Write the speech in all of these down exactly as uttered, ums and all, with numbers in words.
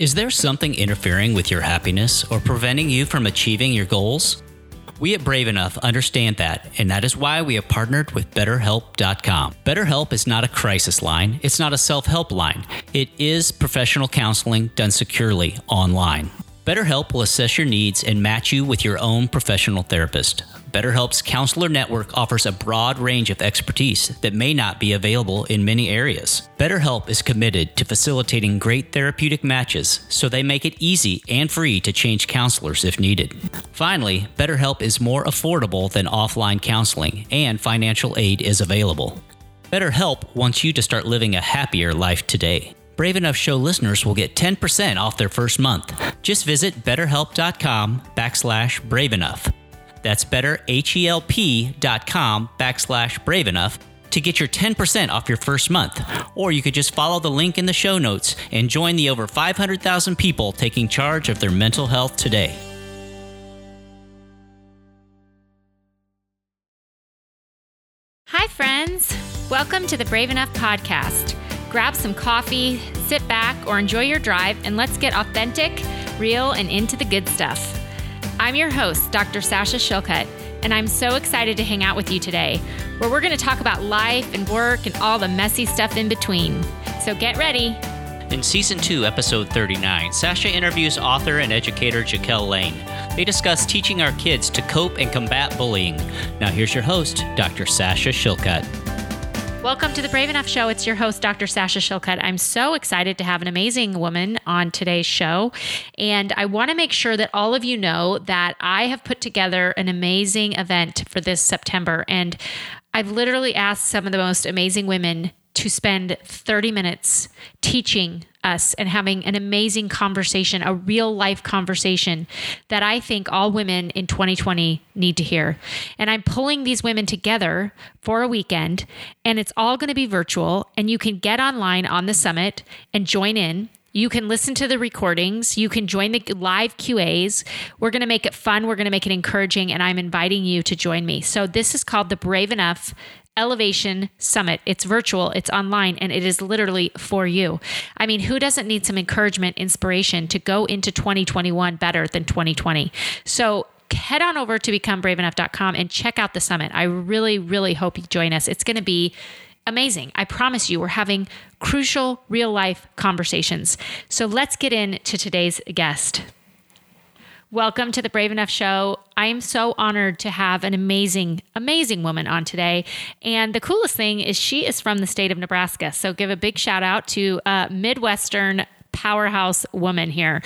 Is there something interfering with your happiness or preventing you from achieving your goals? We at Brave Enough understand that, and that is why we have partnered with BetterHelp dot com. BetterHelp is not a crisis line. It's not a self-help line. It is professional counseling done securely online. BetterHelp will assess your needs and match you with your own professional therapist. BetterHelp's counselor network offers a broad range of expertise that may not be available in many areas. BetterHelp is committed to facilitating great therapeutic matches, so they make it easy and free to change counselors if needed. Finally, BetterHelp is more affordable than offline counseling, and financial aid is available. BetterHelp wants you to start living a happier life today. Brave Enough Show listeners will get ten percent off their first month. Just visit BetterHelp.com backslash Brave Enough. That's BetterHelp.com backslash Brave Enough to get your ten percent off your first month. Or you could just follow the link in the show notes and join the over five hundred thousand people taking charge of their mental health today. Hi, friends. Welcome to the Brave Enough podcast. Grab some coffee, sit back, or enjoy your drive, and let's get authentic, real, and into the good stuff. I'm your host, Doctor Sasha Shillcutt, and I'm so excited to hang out with you today, where we're going to talk about life and work and all the messy stuff in between. So get ready. In Season two, Episode thirty-nine, Sasha interviews author and educator Jacqelle Lane. They discuss teaching our kids to cope and combat bullying. Now here's your host, Doctor Sasha Shillcutt. Welcome to The Brave Enough Show. It's your host, Doctor Sasha Shillcutt. I'm so excited to have an amazing woman on today's show. And I want to make sure that all of you know that I have put together an amazing event for this September. And I've literally asked some of the most amazing women to spend thirty minutes teaching us and having an amazing conversation, a real life conversation that I think all women in twenty twenty need to hear. And I'm pulling these women together for a weekend, and it's all going to be virtual, and you can get online on the summit and join in. You can listen to the recordings. You can join the live Q As. We're going to make it fun. We're going to make it encouraging, and I'm inviting you to join me. So this is called the Brave Enough Elevation Summit. It's virtual, it's online, and it is literally for you. I mean, who doesn't need some encouragement, inspiration to go into twenty twenty-one better than twenty twenty? So head on over to become brave enough dot com and check out the summit. I really, really hope you join us. It's going to be amazing. I promise you, we're having crucial real life conversations. So let's get into today's guest. Welcome to the Brave Enough Show. I am so honored to have an amazing, amazing woman on today. And the coolest thing is she is from the state of Nebraska. So give a big shout out to a Midwestern powerhouse woman here.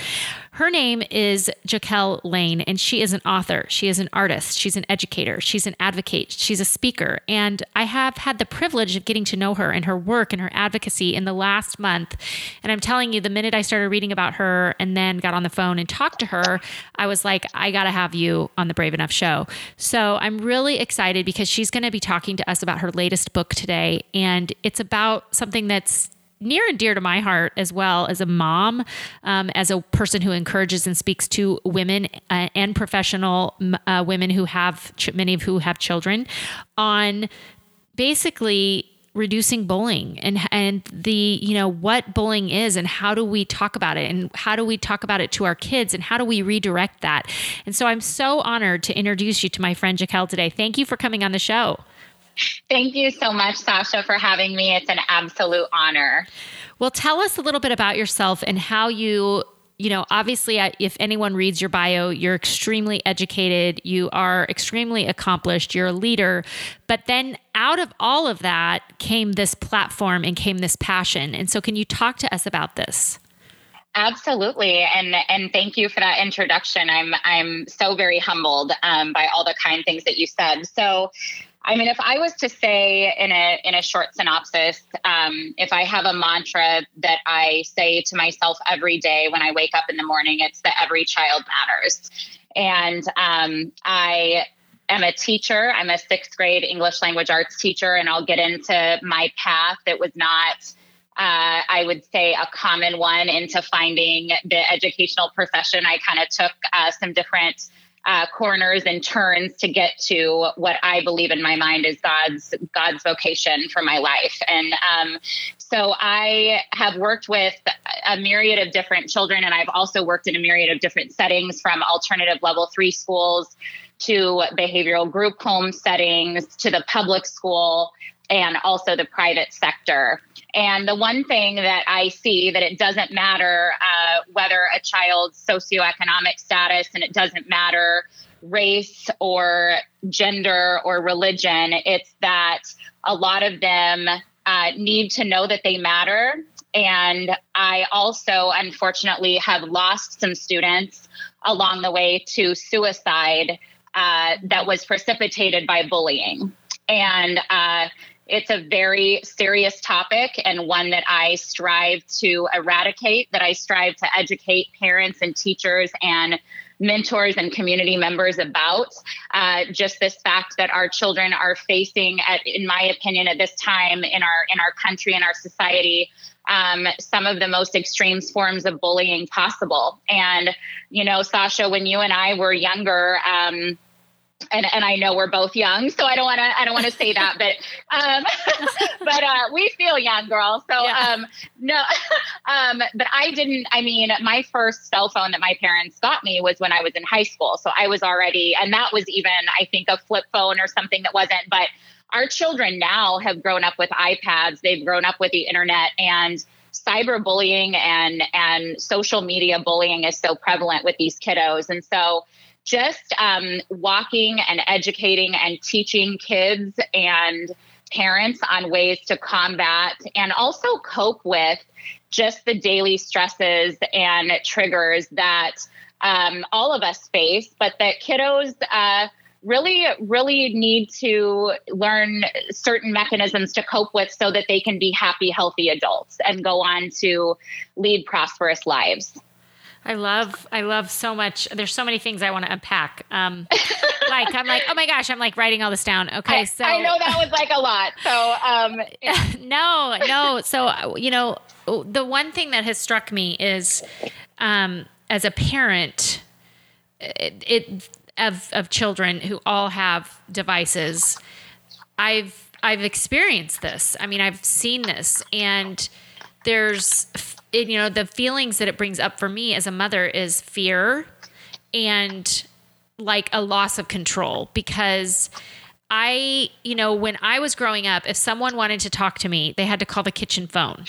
Her name is Jacqelle Lane, and she is an author. She is an artist. She's an educator. She's an advocate. She's a speaker. And I have had the privilege of getting to know her and her work and her advocacy in the last month. And I'm telling you, the minute I started reading about her and then got on the phone and talked to her, I was like, I got to have you on the Brave Enough Show. So I'm really excited because she's going to be talking to us about her latest book today. And it's about something that's near and dear to my heart as well as a mom, um, as a person who encourages and speaks to women uh, and professional uh, women who have, ch- many of who have children, on basically reducing bullying and, and the, you know, what bullying is and how do we talk about it and how do we talk about it to our kids and how do we redirect that? And so I'm so honored to introduce you to my friend Jacqelle today. Thank you for coming on the show. Thank you so much, Sasha, for having me. It's an absolute honor. Well, tell us a little bit about yourself and how you, you know, obviously, if anyone reads your bio, you're extremely educated, you are extremely accomplished, you're a leader. But then out of all of that came this platform and came this passion. And so can you talk to us about this? Absolutely. And and thank you for that introduction. I'm I'm so very humbled um, by all the kind things that you said. So I mean, if I was to say in a in a short synopsis, um, if I have a mantra that I say to myself every day when I wake up in the morning, it's that every child matters. And um, I am a teacher. I'm a sixth grade English language arts teacher, and I'll get into my path that was not, uh, I would say, a common one into finding the educational profession. I kind of took uh, some different uh, corners and turns to get to what I believe in my mind is God's, God's vocation for my life. And, um, so I have worked with a myriad of different children, and I've also worked in a myriad of different settings, from alternative level three schools to behavioral group home settings to the public school and also the private sector. And the one thing that I see, that it doesn't matter uh, whether a child's socioeconomic status, and it doesn't matter race or gender or religion, it's that a lot of them uh, need to know that they matter. And I also, unfortunately, have lost some students along the way to suicide uh, that was precipitated by bullying. And uh, it's a very serious topic, and one that I strive to eradicate, that I strive to educate parents and teachers and mentors and community members about. Uh, just this fact that our children are facing, at, in my opinion, at this time in our in our country and our society, Um, some of the most extreme forms of bullying possible. And, you know, Sasha, when you and I were younger, um, and, and I know we're both young, so I don't want to, I don't want to say that, but, um, but, uh, we feel young, girl. So, yeah. um, no, um, but I didn't, I mean, my first cell phone that my parents got me was when I was in high school. So I was already, and that was even, I think, a flip phone or something that wasn't, but our children now have grown up with iPads. They've grown up with the internet, and cyberbullying and, and social media bullying is so prevalent with these kiddos. And so just um, walking and educating and teaching kids and parents on ways to combat and also cope with just the daily stresses and triggers that um, all of us face, but that kiddos, uh, really, really need to learn certain mechanisms to cope with so that they can be happy, healthy adults and go on to lead prosperous lives. I love, I love so much. There's so many things I want to unpack. Um, like, I'm like, oh my gosh, I'm like writing all this down. Okay. I, so I know that was like a lot. So, um, yeah. no, no. So, you know, the one thing that has struck me is, um, as a parent, it, it Of, of children who all have devices, I've I've experienced this. I mean, I've seen this, and there's, you know, the feelings that it brings up for me as a mother is fear and like a loss of control, because I, you know, when I was growing up, if someone wanted to talk to me, they had to call the kitchen phone,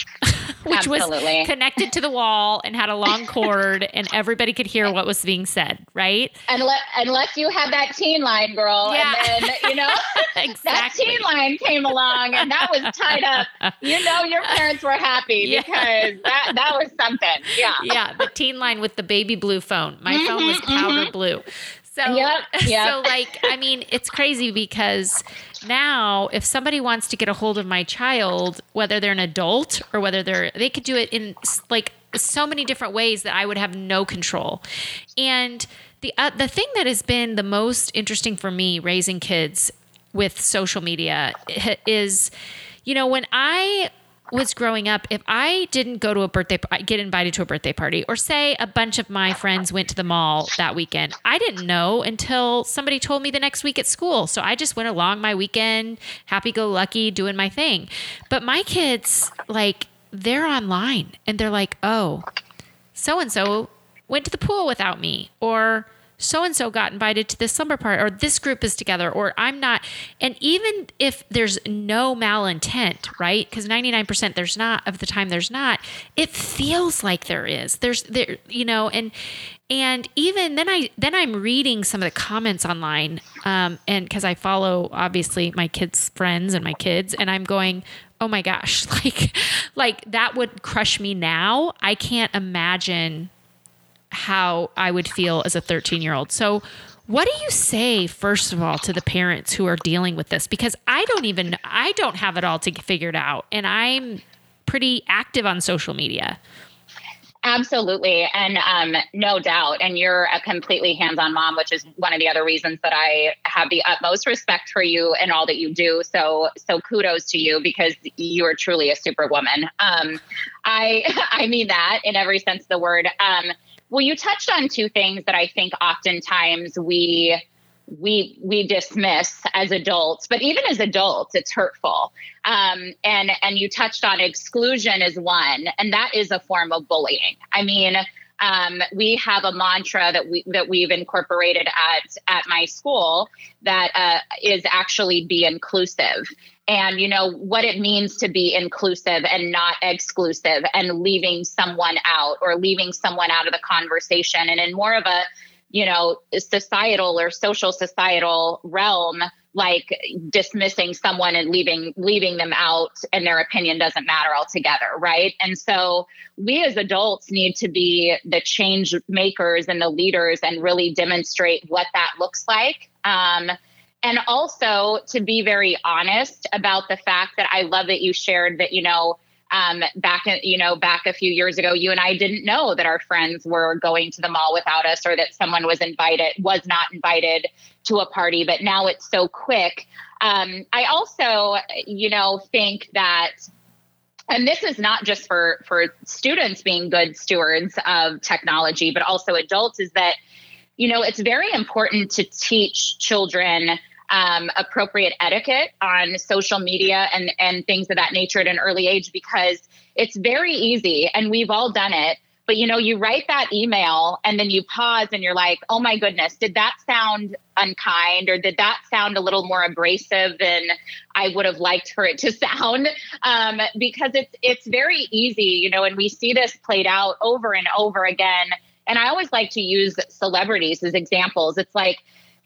which Absolutely. Was connected to the wall and had a long cord, and everybody could hear what was being said, right? Unless, unless you had that teen line, girl, yeah. and then, you know, exactly. that teen line came along, and that was tied up. You know your parents were happy yeah. because that, that was something, yeah. Yeah, the teen line with the baby blue phone. My mm-hmm, phone was powder mm-hmm. blue. So, yep, yep. so like, I mean, it's crazy because now if somebody wants to get a hold of my child, whether they're an adult or whether they're, they could do it in like so many different ways that I would have no control. And the, uh, the thing that has been the most interesting for me raising kids with social media is, you know, when I was growing up, if I didn't go to a birthday, get invited to a birthday party, or say a bunch of my friends went to the mall that weekend, I didn't know until somebody told me the next week at school. So I just went along my weekend, happy-go-lucky, doing my thing. But my kids, like, they're online and they're like, oh, so-and-so went to the pool without me, or so-and-so got invited to this slumber party, or this group is together, or I'm not. And even if there's no malintent, right? Because ninety-nine percent there's not of the time there's not, it feels like there is there's there, you know, and, and even then I, then I'm reading some of the comments online. Um, and cause I follow obviously my kids' friends and my kids, and I'm going, oh my gosh, like, like that would crush me now. I can't imagine how I would feel as a thirteen year old. So what do you say, first of all, to the parents who are dealing with this? Because I don't even, I don't have it all to figured out, and I'm pretty active on social media. Absolutely. And um, no doubt. And you're a completely hands-on mom, which is one of the other reasons that I have the utmost respect for you and all that you do. So, so kudos to you, because you are truly a superwoman. Um, I, I mean that in every sense of the word. Um, well, you touched on two things that I think oftentimes we we we dismiss as adults, but even as adults, it's hurtful. Um, and, and you touched on exclusion as one, and that is a form of bullying. I mean, um, we have a mantra that we, that we've incorporated at, at my school that, uh, is actually be inclusive. And, you know, what it means to be inclusive and not exclusive, and leaving someone out or leaving someone out of the conversation. And in more of a, you know, societal or social societal realm, like dismissing someone and leaving, leaving them out, and their opinion doesn't matter altogether. Right. And so we as adults need to be the change makers and the leaders and really demonstrate what that looks like. Um, and also to be very honest about the fact that I love that you shared that, you know, Um, back, you know, back a few years ago, you and I didn't know that our friends were going to the mall without us, or that someone was invited, was not invited to a party, but now it's so quick. Um, I also, you know, think that, and this is not just for, for students being good stewards of technology, but also adults, is that, you know, it's very important to teach children Um, appropriate etiquette on social media and, and things of that nature at an early age, because it's very easy, and we've all done it. But, you know, you write that email and then you pause and you're like, oh my goodness, did that sound unkind, or did that sound a little more abrasive than I would have liked for it to sound? Um, because it's, it's very easy, you know, and we see this played out over and over again. And I always like to use celebrities as examples. It's like,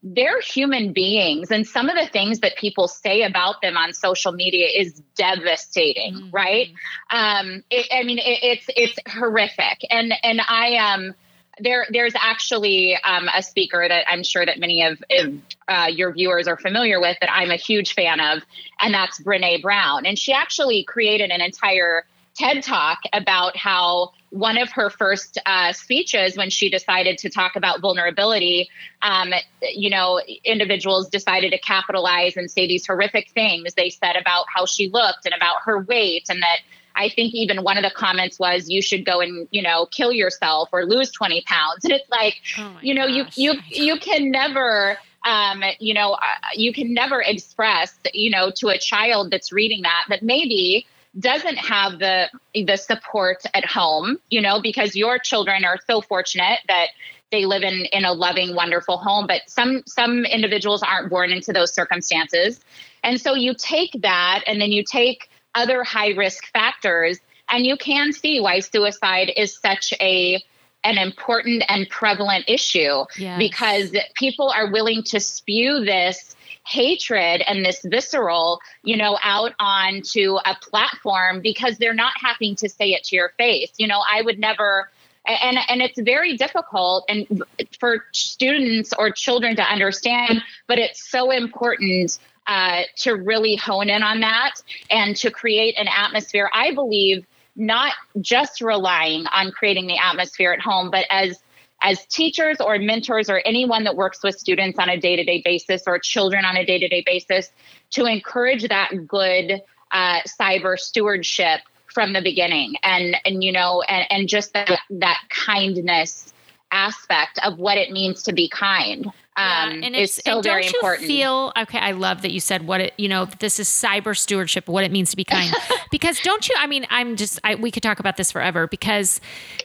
they're human beings, and some of the things that people say about them on social media is devastating, mm-hmm. right? Um, it, I mean, it, it's it's horrific, and and I um, there there's actually um, a speaker that I'm sure that many of, of uh, your viewers are familiar with, that I'm a huge fan of, and that's Brené Brown, and she actually created an entire TED Talk about how one of her first uh, speeches, when she decided to talk about vulnerability, um, you know, individuals decided to capitalize and say these horrific things they said about how she looked and about her weight. And that, I think even one of the comments was, you should go and, you know, kill yourself or lose twenty pounds. And it's like, oh you know, gosh. you, you, you can never, um, you know, uh, you can never express, you know, to a child that's reading that, that maybe doesn't have the the support at home, you know, because your children are so fortunate that they live in, in a loving, wonderful home. But some some individuals aren't born into those circumstances. And so you take that, and then you take other high risk factors, and you can see why suicide is such a an important and prevalent issue, yes. because people are willing to spew this hatred and this visceral, you know, out onto a platform, because they're not having to say it to your face. You know, I would never, and and it's very difficult and for students or children to understand, but it's so important uh, to really hone in on that and to create an atmosphere, I believe, not just relying on creating the atmosphere at home, but as as teachers or mentors or anyone that works with students on a day-to-day basis or children on a day-to-day basis, to encourage that good uh, cyber stewardship from the beginning, and and you know and, and just that that kindness aspect of what it means to be kind. Um, yeah, and it's, is so and very don't you important. Feel okay? I love that you said what it, you know, this is cyber stewardship, what it means to be kind, because don't you, I mean, I'm just, I, we could talk about this forever, because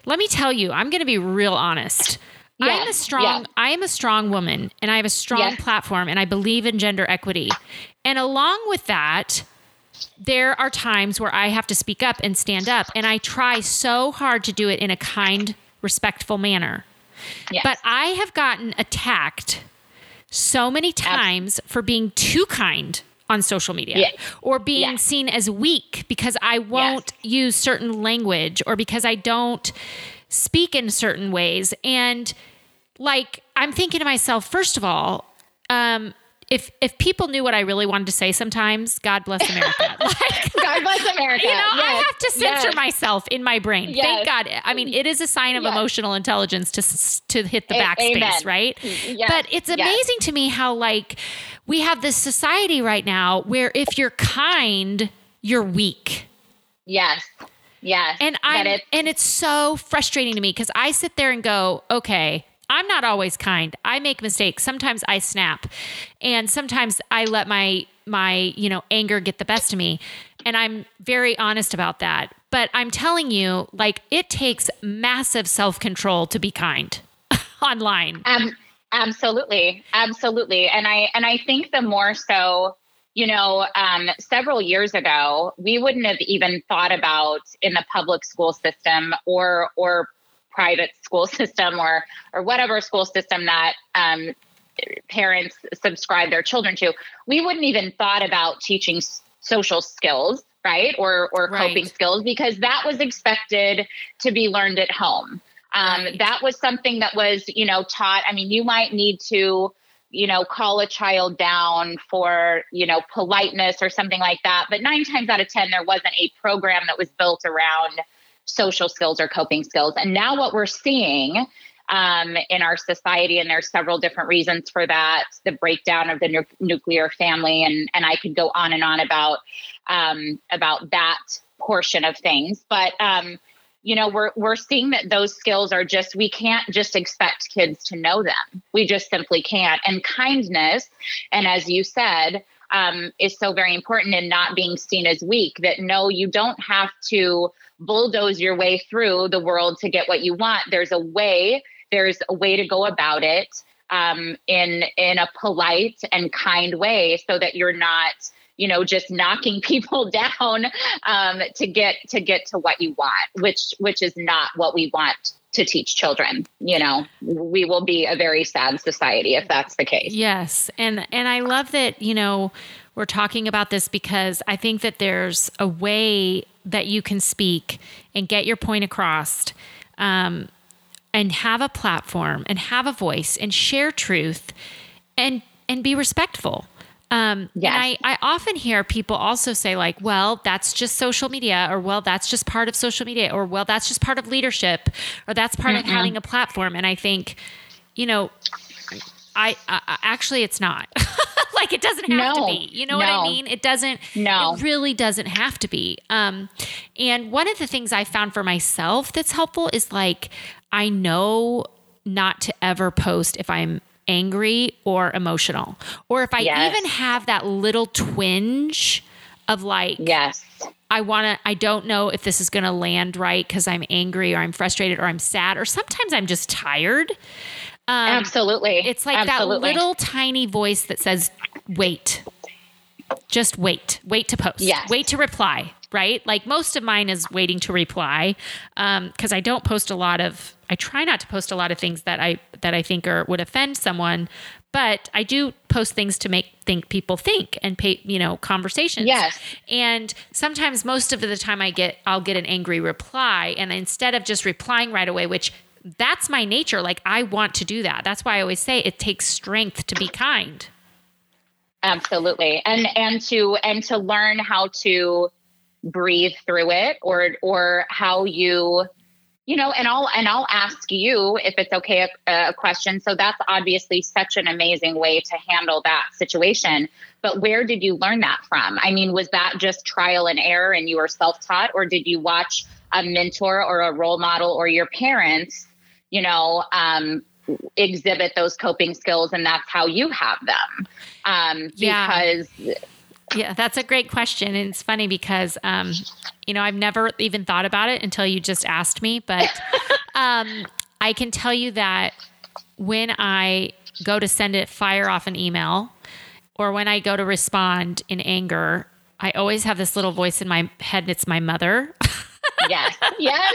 let me tell you, I'm going to be real honest. Yeah, I'm a strong, yeah. I am a strong woman, and I have a strong yes. platform, and I believe in gender equity. And along with that, there are times where I have to speak up and stand up, and I try so hard to do it in a kind, respectful manner. Yes. But I have gotten attacked so many times for being too kind on social media, yes. or being yes. seen as weak because I won't yes. use certain language, or because I don't speak in certain ways. And like, I'm thinking to myself, first of all, um, if if people knew what I really wanted to say sometimes, God bless America. Like, God bless America. You know, yes. I have to censor yes. myself in my brain. Yes. Thank God. I mean, it is a sign of yes. emotional intelligence to to hit the a- backspace, amen. Right? Yes. But it's amazing yes. to me how, like, we have this society right now where if you're kind, you're weak. Yes. Yes. And I and it's so frustrating to me because I sit there and go, okay, I'm not always kind. I make mistakes. Sometimes I snap. And sometimes I let my my, you know, anger get the best of me. And I'm very honest about that. But I'm telling you, like, it takes massive self-control to be kind online. Um, absolutely. Absolutely. And I and I think the more so, you know, um, several years ago, we wouldn't have even thought about in the public school system or or private school system or or whatever school system that um, parents subscribe their children to, we wouldn't even thought about teaching s- social skills, right? Or or right. coping skills, because that was expected to be learned at home. Um, right. That was something that was, you know, taught. I mean, you might need to, you know, call a child down for, you know, politeness or something like that. But nine times out of ten, there wasn't a program that was built around social skills or coping skills. And now what we're seeing um, in our society, and there's several different reasons for that, the breakdown of the nu- nuclear family. And, and I could go on and on about, um, about that portion of things. But, um, you know, we're, we're seeing that those skills are just, we can't just expect kids to know them. We just simply can't. And kindness, and as you said, Um, is so very important in not being seen as weak, that no, you don't have to bulldoze your way through the world to get what you want. There's a way, there's a way to go about it um, in, in a polite and kind way, so that you're not, you know, just knocking people down um, to get, to get to what you want, which, which is not what we want to teach children. You know, we will be a very sad society if that's the case. Yes. And, and I love that, you know, we're talking about this, because I think that there's a way that you can speak and get your point across, um, and have a platform and have a voice and share truth and, and be respectful. Um, yes. And I, I often hear people also say, like, well, that's just social media, or, well, that's just part of social media, or, well, that's just part of leadership, or that's part mm-mm. of having a platform. And I think, you know, I, I actually, it's not like, it doesn't have no. to be, you know no. what I mean? It doesn't, no. it really doesn't have to be. Um, and one of the things I found for myself that's helpful is, like, I know not to ever post if I'm angry or emotional, or if I yes. even have that little twinge of, like, yes, I want to, I don't know if this is going to land right, 'cause I'm angry or I'm frustrated or I'm sad, or sometimes I'm just tired. Um, Absolutely. It's like Absolutely. that little tiny voice that says, wait, just wait, wait to post, yes. wait to reply. Right? Like, most of mine is waiting to reply. Um, 'cause I don't post a lot of, I try not to post a lot of things that I, that I think are, would offend someone, but I do post things to make think people think and pay, you know, conversations. Yes. And sometimes, most of the time I get, I'll get an angry reply, and instead of just replying right away, which that's my nature. Like, I want to do that. That's why I always say it takes strength to be kind. Absolutely. And, and to, and to learn how to breathe through it, or, or how you, you know, and I'll, and I'll ask you, if it's okay, a, a question. So that's obviously such an amazing way to handle that situation, but where did you learn that from? I mean, was that just trial and error and you were self-taught, or did you watch a mentor or a role model or your parents, you know, um, exhibit those coping skills, and that's how you have them? Um, yeah. because Yeah, that's a great question. And it's funny because, um, you know, I've never even thought about it until you just asked me. But um, I can tell you that when I go to send it, fire off an email, or when I go to respond in anger, I always have this little voice in my head, and it's my mother. Yes. Yes.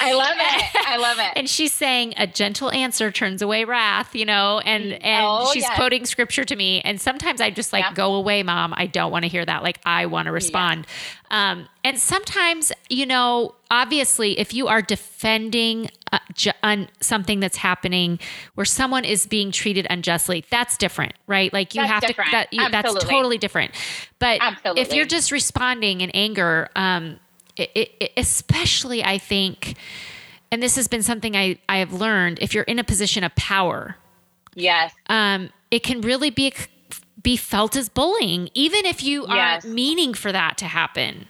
I love it. I love it. And she's saying, a gentle answer turns away wrath, you know, and, and oh, she's yes. quoting scripture to me. And sometimes I just, like, yeah. go away, Mom. I don't want to hear that. Like, I want to respond. Yeah. Um, and sometimes, you know, obviously if you are defending uh, ju- un- something that's happening where someone is being treated unjustly. That's different, right? Like you that's have different. to, that, you, that's totally different. But Absolutely. if you're just responding in anger, um, it, it, it, especially I think, and this has been something I, I have learned, if you're in a position of power, yes, um, it can really be, be felt as bullying, even if you yes. aren't meaning for that to happen.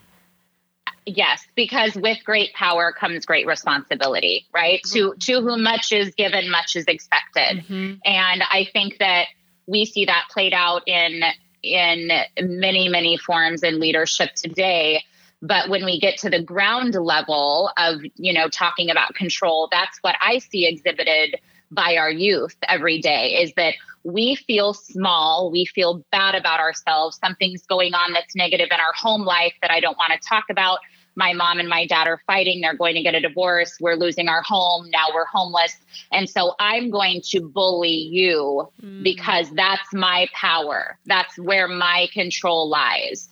Yes, because with great power comes great responsibility, right? Mm-hmm. To to whom much is given, much is expected. Mm-hmm. And I think that we see that played out in in many, many forms in leadership today. But when we get to the ground level of, you know, talking about control, that's what I see exhibited by our youth every day, is that we feel small, we feel bad about ourselves, something's going on that's negative in our home life that I don't want to talk about. My mom and my dad are fighting, they're going to get a divorce, we're losing our home, now we're homeless. And so I'm going to bully you mm. because that's my power, that's where my control lies.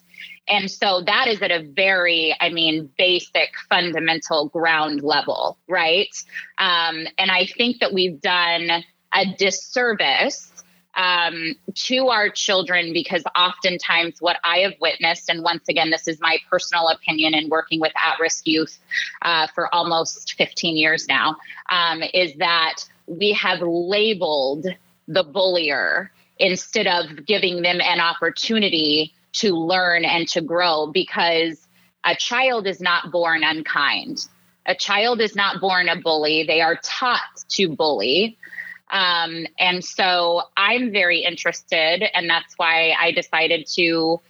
And so that is at a very, I mean, basic, fundamental ground level, right? Um, and I think that we've done a disservice Um, to our children, because oftentimes what I have witnessed, and once again, this is my personal opinion in working with at-risk youth uh, for almost fifteen years now, um, is that we have labeled the bullier instead of giving them an opportunity to learn and to grow, because a child is not born unkind. A child is not born a bully. They are taught to bully. Um, and so I'm very interested, and that's why I decided to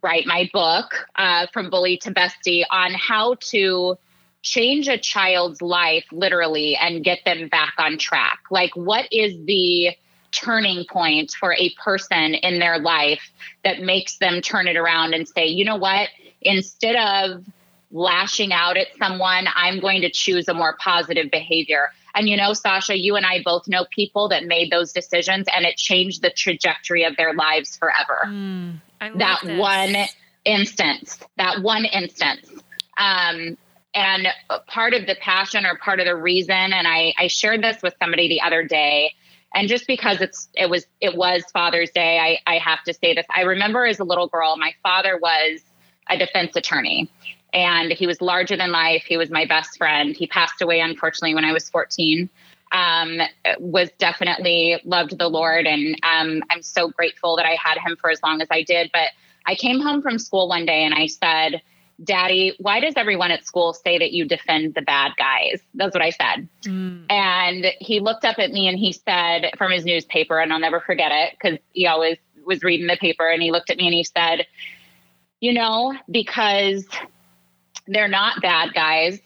write my book, uh, From Bully to Bestie, on how to change a child's life literally and get them back on track. Like, what is the turning point for a person in their life that makes them turn it around and say, you know what, instead of lashing out at someone, I'm going to choose a more positive behavior. And, you know, Sasha, you and I both know people that made those decisions, and it changed the trajectory of their lives forever. Mm, I love that this. one instance, that one instance. Um, and part of the passion or part of the reason, and I, I shared this with somebody the other day, and just because it's it was it was Father's Day, I, I have to say this. I remember as a little girl, my father was a defense attorney. And he was larger than life. He was my best friend. He passed away, unfortunately, when I was fourteen. Um, was definitely loved the Lord. And um, I'm so grateful that I had him for as long as I did. But I came home from school one day and I said, Daddy, why does everyone at school say that you defend the bad guys? That's what I said. Mm. And he looked up at me and he said, from his newspaper, and I'll never forget it because he always was reading the paper. And he looked at me and he said, you know, because they're not bad guys.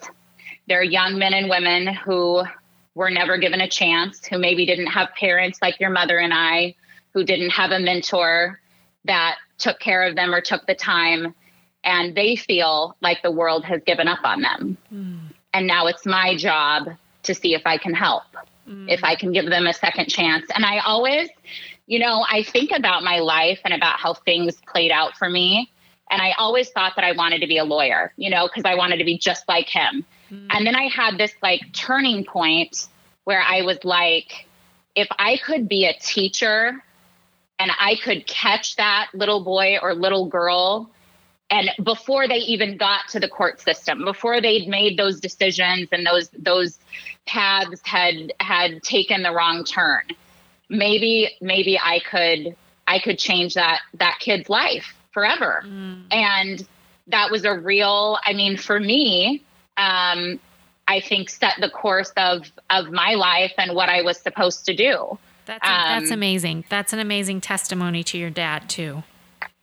They're young men and women who were never given a chance, who maybe didn't have parents like your mother and I, who didn't have a mentor that took care of them or took the time. And they feel like the world has given up on them. Mm. And now it's my job to see if I can help, mm. if I can give them a second chance. And I always, you know, I think about my life and about how things played out for me. And I always thought that I wanted to be a lawyer, you know, because I wanted to be just like him. Mm. And then I had this like turning point where I was like, if I could be a teacher and I could catch that little boy or little girl, and before they even got to the court system, before they'd made those decisions and those those paths had had taken the wrong turn, maybe maybe I could I could change that that kid's life forever. Mm. And that was a real, I mean, for me, um, I think set the course of, of my life and what I was supposed to do. That's, a, um, that's amazing. That's an amazing testimony to your dad too.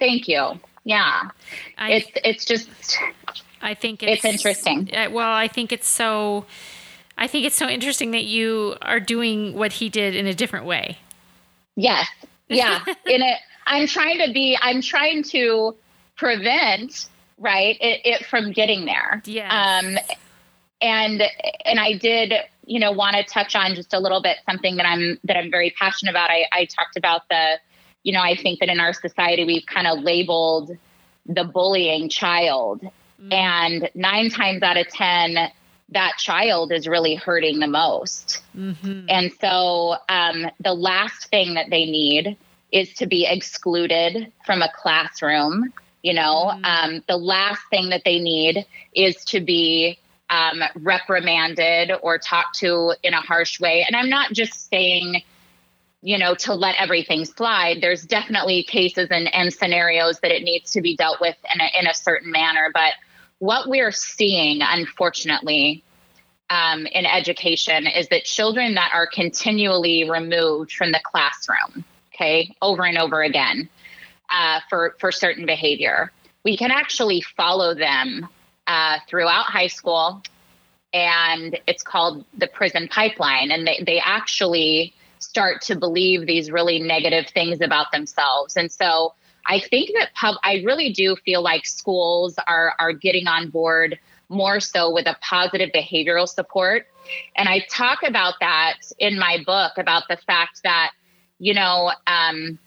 Thank you. Yeah. I, it's, it's just, I think it's, it's interesting. Well, I think it's so, I think it's so interesting that you are doing what he did in a different way. Yes. Yeah. in a, I'm trying to be, I'm trying to prevent, right, it, it from getting there. Yeah. Um, and, and I did, you know, want to touch on just a little bit, something that I'm, that I'm very passionate about. I, I talked about the, you know, I think that in our society, we've kind of labeled the bullying child, mm-hmm. and nine times out of ten, that child is really hurting the most. Mm-hmm. And so um, the last thing that they need is to be excluded from a classroom. You know, mm-hmm. um, the last thing that they need is to be um, reprimanded or talked to in a harsh way. And I'm not just saying, you know, to let everything slide. There's definitely cases and, and scenarios that it needs to be dealt with in a, in a certain manner. But what we're seeing, unfortunately, um, in education is that children that are continually removed from the classroom, okay, over and over again uh, for, for certain behavior, we can actually follow them uh, throughout high school. And it's called the prison pipeline. And they, they actually start to believe these really negative things about themselves. And so I think that pub, I really do feel like schools are, are getting on board more so with a positive behavioral support. And I talk about that in my book about the fact that, you know, um,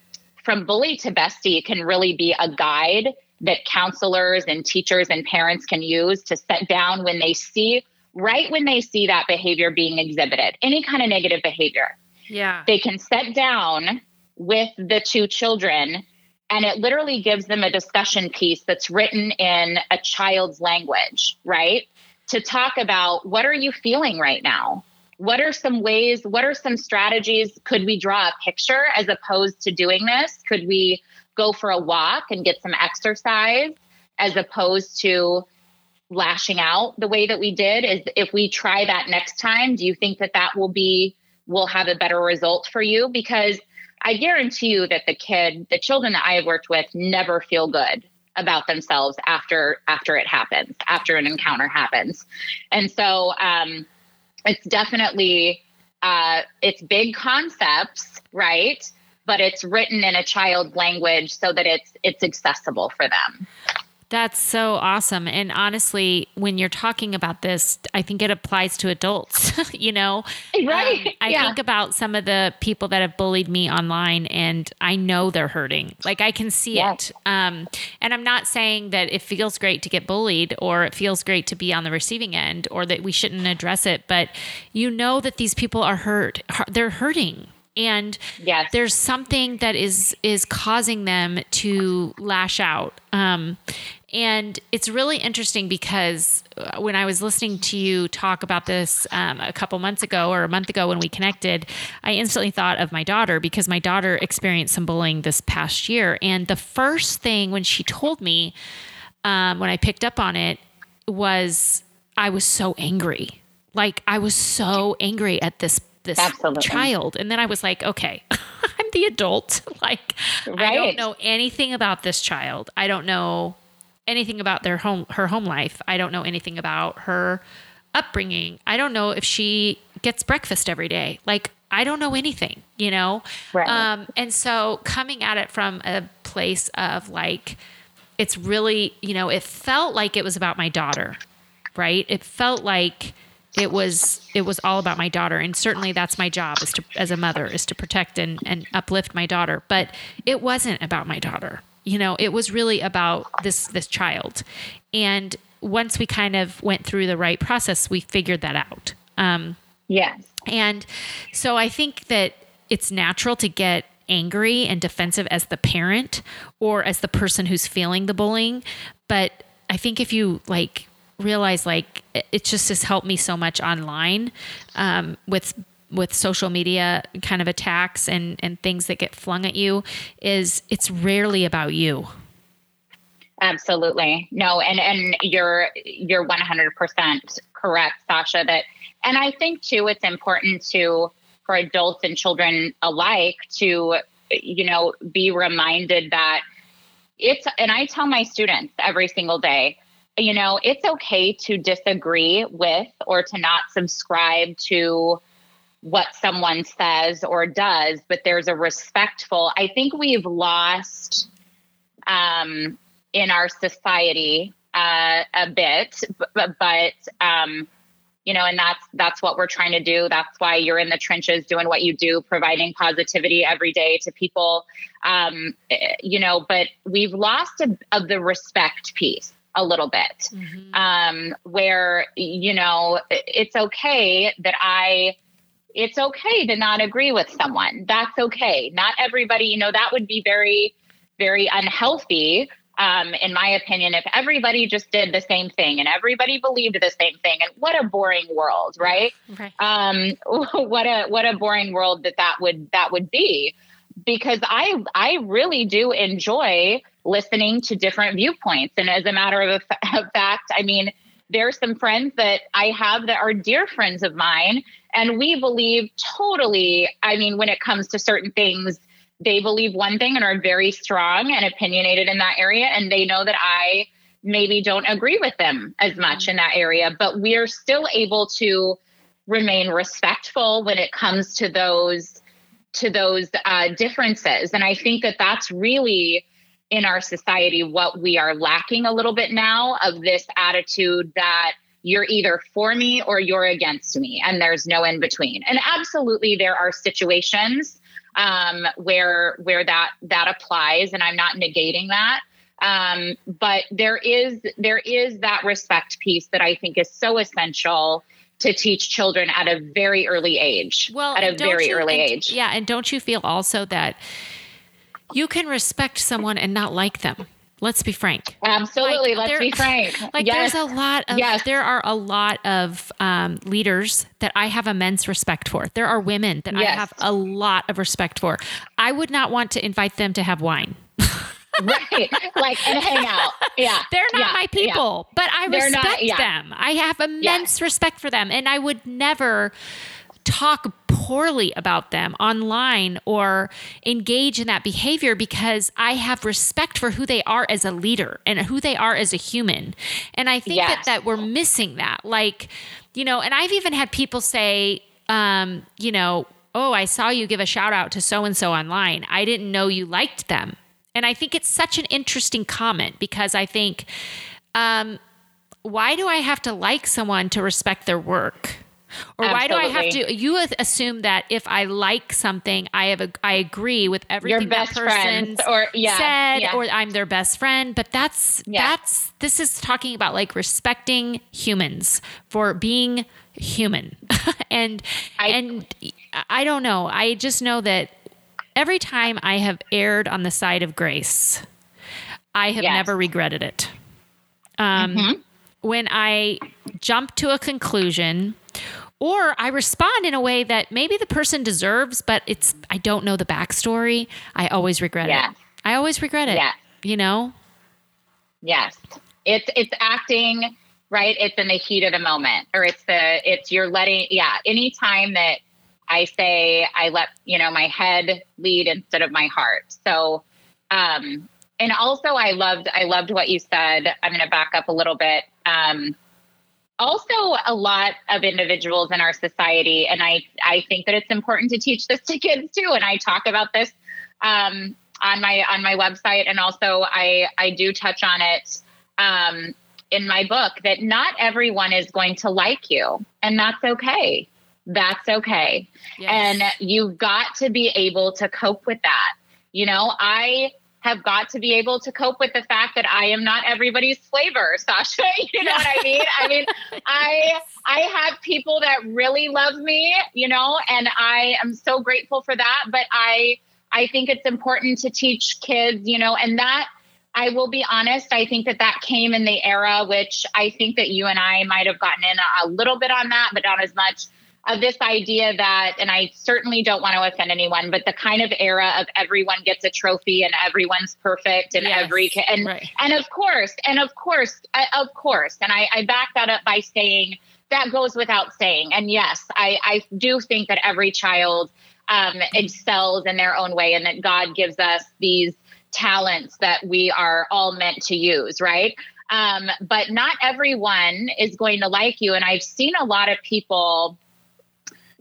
From Bully to Bestie can really be a guide that counselors and teachers and parents can use to set down when they see, right when they see that behavior being exhibited, any kind of negative behavior. Yeah. They can sit down with the two children, and it literally gives them a discussion piece that's written in a child's language, right? To talk about, what are you feeling right now? What are some ways, what are some strategies? Could we draw a picture as opposed to doing this? Could we go for a walk and get some exercise as opposed to lashing out the way that we did? Is if we try that next time, do you think that that will be will have a better result for you? Because I guarantee you that the kid, the children that I have worked with never feel good about themselves after, after it happens, after an encounter happens. And so um, it's definitely, uh, it's big concepts, right? But it's written in a child's language so that it's, it's accessible for them. That's so awesome. And honestly, when you're talking about this, I think it applies to adults, you know, right? Um, I yeah. think about some of the people that have bullied me online, and I know they're hurting. Like I can see yeah. it. Um, and I'm not saying that it feels great to get bullied or it feels great to be on the receiving end or that we shouldn't address it, but you know that these people are hurt. They're hurting. And yes. there's something that is, is causing them to lash out. Um, and it's really interesting because when I was listening to you talk about this um, a couple months ago or a month ago when we connected, I instantly thought of my daughter because my daughter experienced some bullying this past year. And the first thing when she told me, um, when I picked up on it, was I was so angry. Like I was so angry at this this Absolutely. child. And then I was like, okay, I'm the adult. Like, right. I don't know anything about this child. I don't know anything about their home, her home life. I don't know anything about her upbringing. I don't know if she gets breakfast every day. Like, I don't know anything, you know? Right. Um, and so coming at it from a place of like, it's really, you know, it felt like it was about my daughter, right? It felt like It was it was all about my daughter, and certainly that's my job is to, as a mother, is to protect and, and uplift my daughter. But it wasn't about my daughter, you know. It was really about this this child. And once we kind of went through the right process, we figured that out. Um, yes. And so I think that it's natural to get angry and defensive as the parent or as the person who's feeling the bullying. But I think if you like. realize like it just has helped me so much online um, with with social media kind of attacks and, and things that get flung at you is it's rarely about you. Absolutely. No. And, and you're, you're one hundred percent correct, Sasha, that, and I think too, it's important to, for adults and children alike to, you know, be reminded that it's, and I tell my students every single day, you know, it's okay to disagree with or to not subscribe to what someone says or does, but there's a respectful, I think we've lost um, in our society uh, a bit, but, but um, you know, and that's, that's what we're trying to do. That's why you're in the trenches doing what you do, providing positivity every day to people, um, you know, but we've lost a, of the respect piece. a little bit, mm-hmm. um, where, you know, it's okay that I, it's okay to not agree with someone. That's okay. Not everybody, you know, that would be very, very unhealthy. Um, in my opinion, if everybody just did the same thing and everybody believed the same thing, and what a boring world, right? Okay. Um, what a, what a boring world that that would, that would be, because I, I really do enjoy listening to different viewpoints. And as a matter of fact, I mean, there are some friends that I have that are dear friends of mine, and we believe totally, I mean, when it comes to certain things, they believe one thing and are very strong and opinionated in that area. And they know that I maybe don't agree with them as much in that area, but we are still able to remain respectful when it comes to those, to those uh, differences. And I think that that's really in our society what we are lacking a little bit now, of this attitude that you're either for me or you're against me and there's no in between. And absolutely there are situations um, where, where that, that applies, and I'm not negating that. Um, but there is, there is that respect piece that I think is so essential to teach children at a very early age, well, at a very you, early and, age. Yeah. And don't you feel also that you can respect someone and not like them? Let's be frank. Absolutely. Like, Let's be frank. Like yes. there's a lot of, yes. there are a lot of um, leaders that I have immense respect for. There are women that yes. I have a lot of respect for. I would not want to invite them to have wine. Right. Like, and hang out. Yeah. They're not yeah. my people, yeah. but I They're respect not, yeah. them. I have immense yeah. respect for them. And I would never talk poorly about them online or engage in that behavior, because I have respect for who they are as a leader and who they are as a human. And I think yes. that, that we're missing that. Like, you know, and I've even had people say, um, you know, oh, I saw you give a shout out to so-and-so online. I didn't know you liked them. And I think it's such an interesting comment, because I think, um, why do I have to like someone to respect their work? Or Absolutely. Why do I have to, you assume that if I like something, I have, a, I agree with everything that person or, yeah, said, yeah. or I'm their best friend, but that's, yeah. that's, this is talking about like respecting humans for being human. and, I, and I don't know. I just know that every time I have erred on the side of grace, I have yes. never regretted it. Um, mm-hmm. When I jump to a conclusion, or I respond in a way that maybe the person deserves, but it's, I don't know the backstory, I always regret yes. it. I always regret it, yes. you know? Yes. It's, it's acting, right? It's in the heat of the moment, or it's the, it's, you're letting, yeah. anytime that I say, I let, you know, my head lead instead of my heart. So, um, and also I loved, I loved what you said. I'm going to back up a little bit. Um, Also, a lot of individuals in our society, and I, I think that it's important to teach this to kids too. And I talk about this um, on my on my website, and also I I do touch on it um, in my book, that not everyone is going to like you, and that's okay. That's okay, yes. and you've got to be able to cope with that. You know, I. have got to be able to cope with the fact that I am not everybody's flavor, Sasha. You know what I mean? I mean, I I have people that really love me, you know, and I am so grateful for that. But I I think it's important to teach kids, you know, and that, I will be honest, I think that that came in the era, which I think that you and I might have gotten in a, a little bit on that, but not as much, of this idea that, and I certainly don't want to offend anyone, but the kind of era of everyone gets a trophy and everyone's perfect and yes, every, and, right. and of course, and of course, of course. And I, I back that up by saying that goes without saying. And yes, I, I do think that every child um, excels in their own way, and that God gives us these talents that we are all meant to use. Right. Um, but not everyone is going to like you. And I've seen a lot of people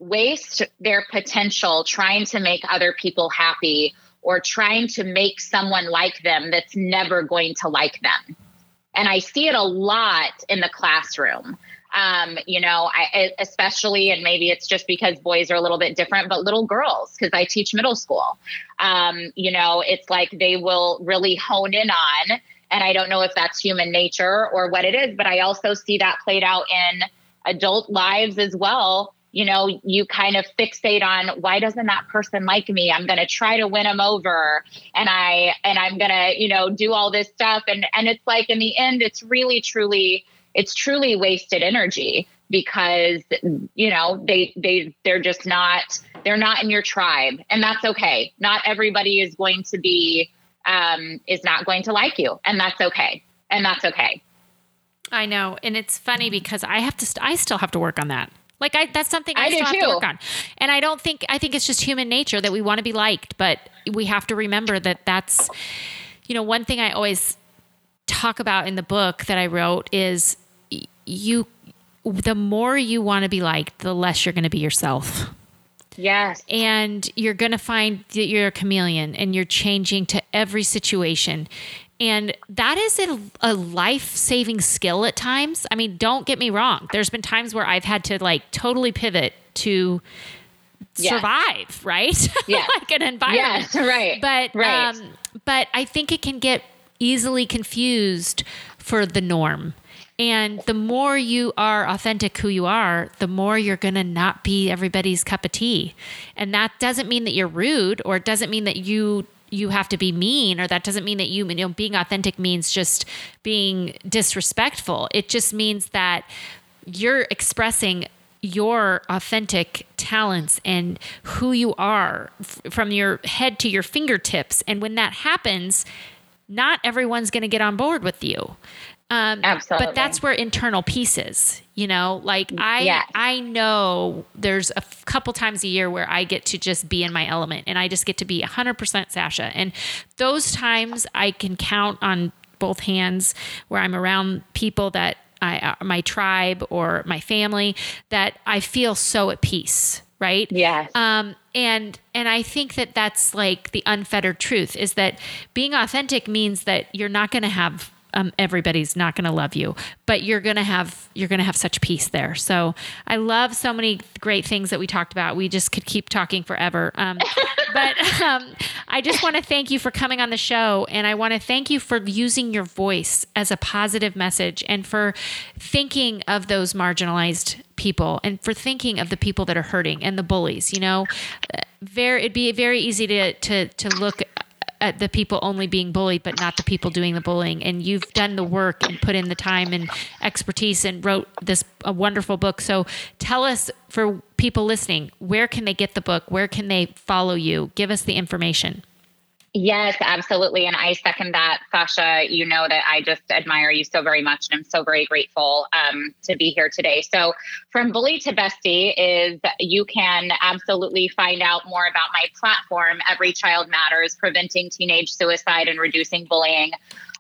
waste their potential trying to make other people happy, or trying to make someone like them that's never going to like them. And I see it a lot in the classroom. Um, you know, I, especially, and maybe it's just because boys are a little bit different, but little girls, because I teach middle school, um, you know, it's like they will really hone in on And I don't know if that's human nature or what it is, but I also see that played out in adult lives as well. You know, you kind of fixate on, why doesn't that person like me? I'm going to try to win them over. And I, and I'm going to, you know, do all this stuff. And, and it's like, in the end, it's really, truly, it's truly wasted energy, because, you know, they, they, they're just not, they're not in your tribe, and that's okay. Not everybody is going to be, um, is not going to like you, and that's okay. And that's okay. I know. And it's funny because I have to, st- I still have to work on that. Like I, that's something I, I still have too. to work on. And I don't think, I think it's just human nature that we want to be liked, but we have to remember that that's, you know, one thing I always talk about in the book that I wrote is you, the more you want to be liked, the less you're going to be yourself. Yes. And you're going to find that you're a chameleon and you're changing to every situation. And that is a, a life-saving skill at times. I mean, don't get me wrong. There's been times where I've had to like totally pivot to yes. survive, right? Yes. Like an environment. Yes, right. But, right. Um, but I think it can get easily confused for the norm. And the more you are authentic who you are, the more you're going to not be everybody's cup of tea. And that doesn't mean that you're rude, or it doesn't mean that you... you have to be mean, or that doesn't mean that you, you know, being authentic means just being disrespectful. It just means that you're expressing your authentic talents and who you are f- from your head to your fingertips. And when that happens, not everyone's going to get on board with you. Um, Absolutely. But that's where internal peace is, you know, like I, yes. I know there's a f- couple times a year where I get to just be in my element, and I just get to be a hundred percent Sasha. And those times I can count on both hands, where I'm around people that I, uh, my tribe or my family, that I feel so at peace. Right. Yes. Um, and, and I think that that's like the unfettered truth, is that being authentic means that you're not going to have Um, everybody's not going to love you, but you're going to have, you're going to have such peace there. So I love so many great things that we talked about. We just could keep talking forever. Um, but um, I just want to thank you for coming on the show. And I want to thank you for using your voice as a positive message, and for thinking of those marginalized people, and for thinking of the people that are hurting and the bullies. You know, very, it'd be very easy to, to, to look at the people only being bullied, but not the people doing the bullying. And you've done the work and put in the time and expertise and wrote this a wonderful book. So tell us, for people listening, where can they get the book? Where can they follow you? Give us the information. Yes, absolutely. And I second that, Sasha. You know that I just admire you so very much, and I'm so very grateful um, to be here today. So From Bully to Bestie is, you can absolutely find out more about my platform, Every Child Matters, Preventing Teenage Suicide and Reducing Bullying,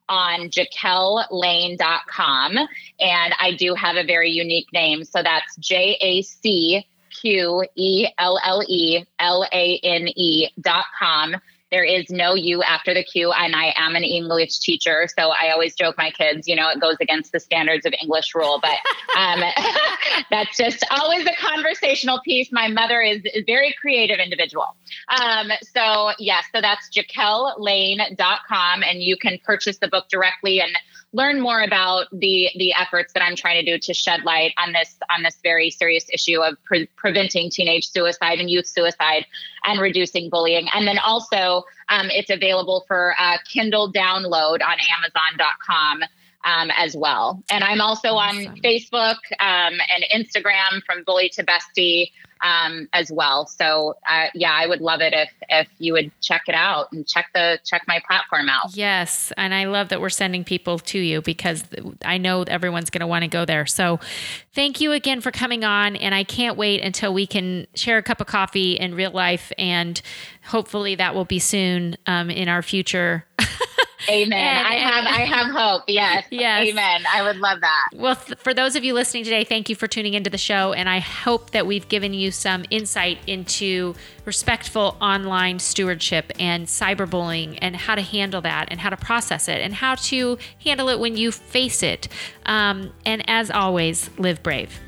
on Jacqelle Lane dot com. And I do have a very unique name. So that's J A C Q E L L E L A N E dot com. There is no U after the Q, and I am an English teacher, so I always joke my kids, you know, it goes against the standards of English rule, but um, that's just always a conversational piece. My mother is a very creative individual. Um, so, yes, yeah, so that's Jacqelle Lane dot com, and you can purchase the book directly and learn more about the the efforts that I'm trying to do to shed light on this on this very serious issue of pre- preventing teenage suicide and youth suicide and reducing bullying. And then also um, it's available for uh, Kindle download on Amazon dot com um, as well. And I'm also awesome. on Facebook um, and Instagram, From Bully to Bestie, um, as well. So, uh, yeah, I would love it if, if you would check it out and check the, check my platform out. Yes. And I love that we're sending people to you, because I know everyone's going to want to go there. So thank you again for coming on. And I can't wait until we can share a cup of coffee in real life. And hopefully that will be soon, um, in our future. Amen. And, I have, I have hope. Yes. Yes. Amen. I would love that. Well, th- for those of you listening today, thank you for tuning into the show. And I hope that we've given you some insight into respectful online stewardship and cyberbullying, and how to handle that, and how to process it, and how to handle it when you face it. Um, and as always, live brave.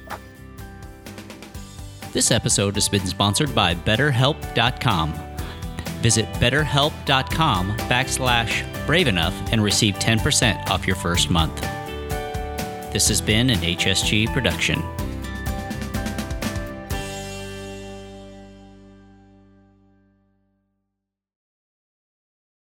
This episode has been sponsored by BetterHelp dot com. Visit BetterHelp dot com backslash Brave Enough and receive ten percent off your first month. This has been an H S G production.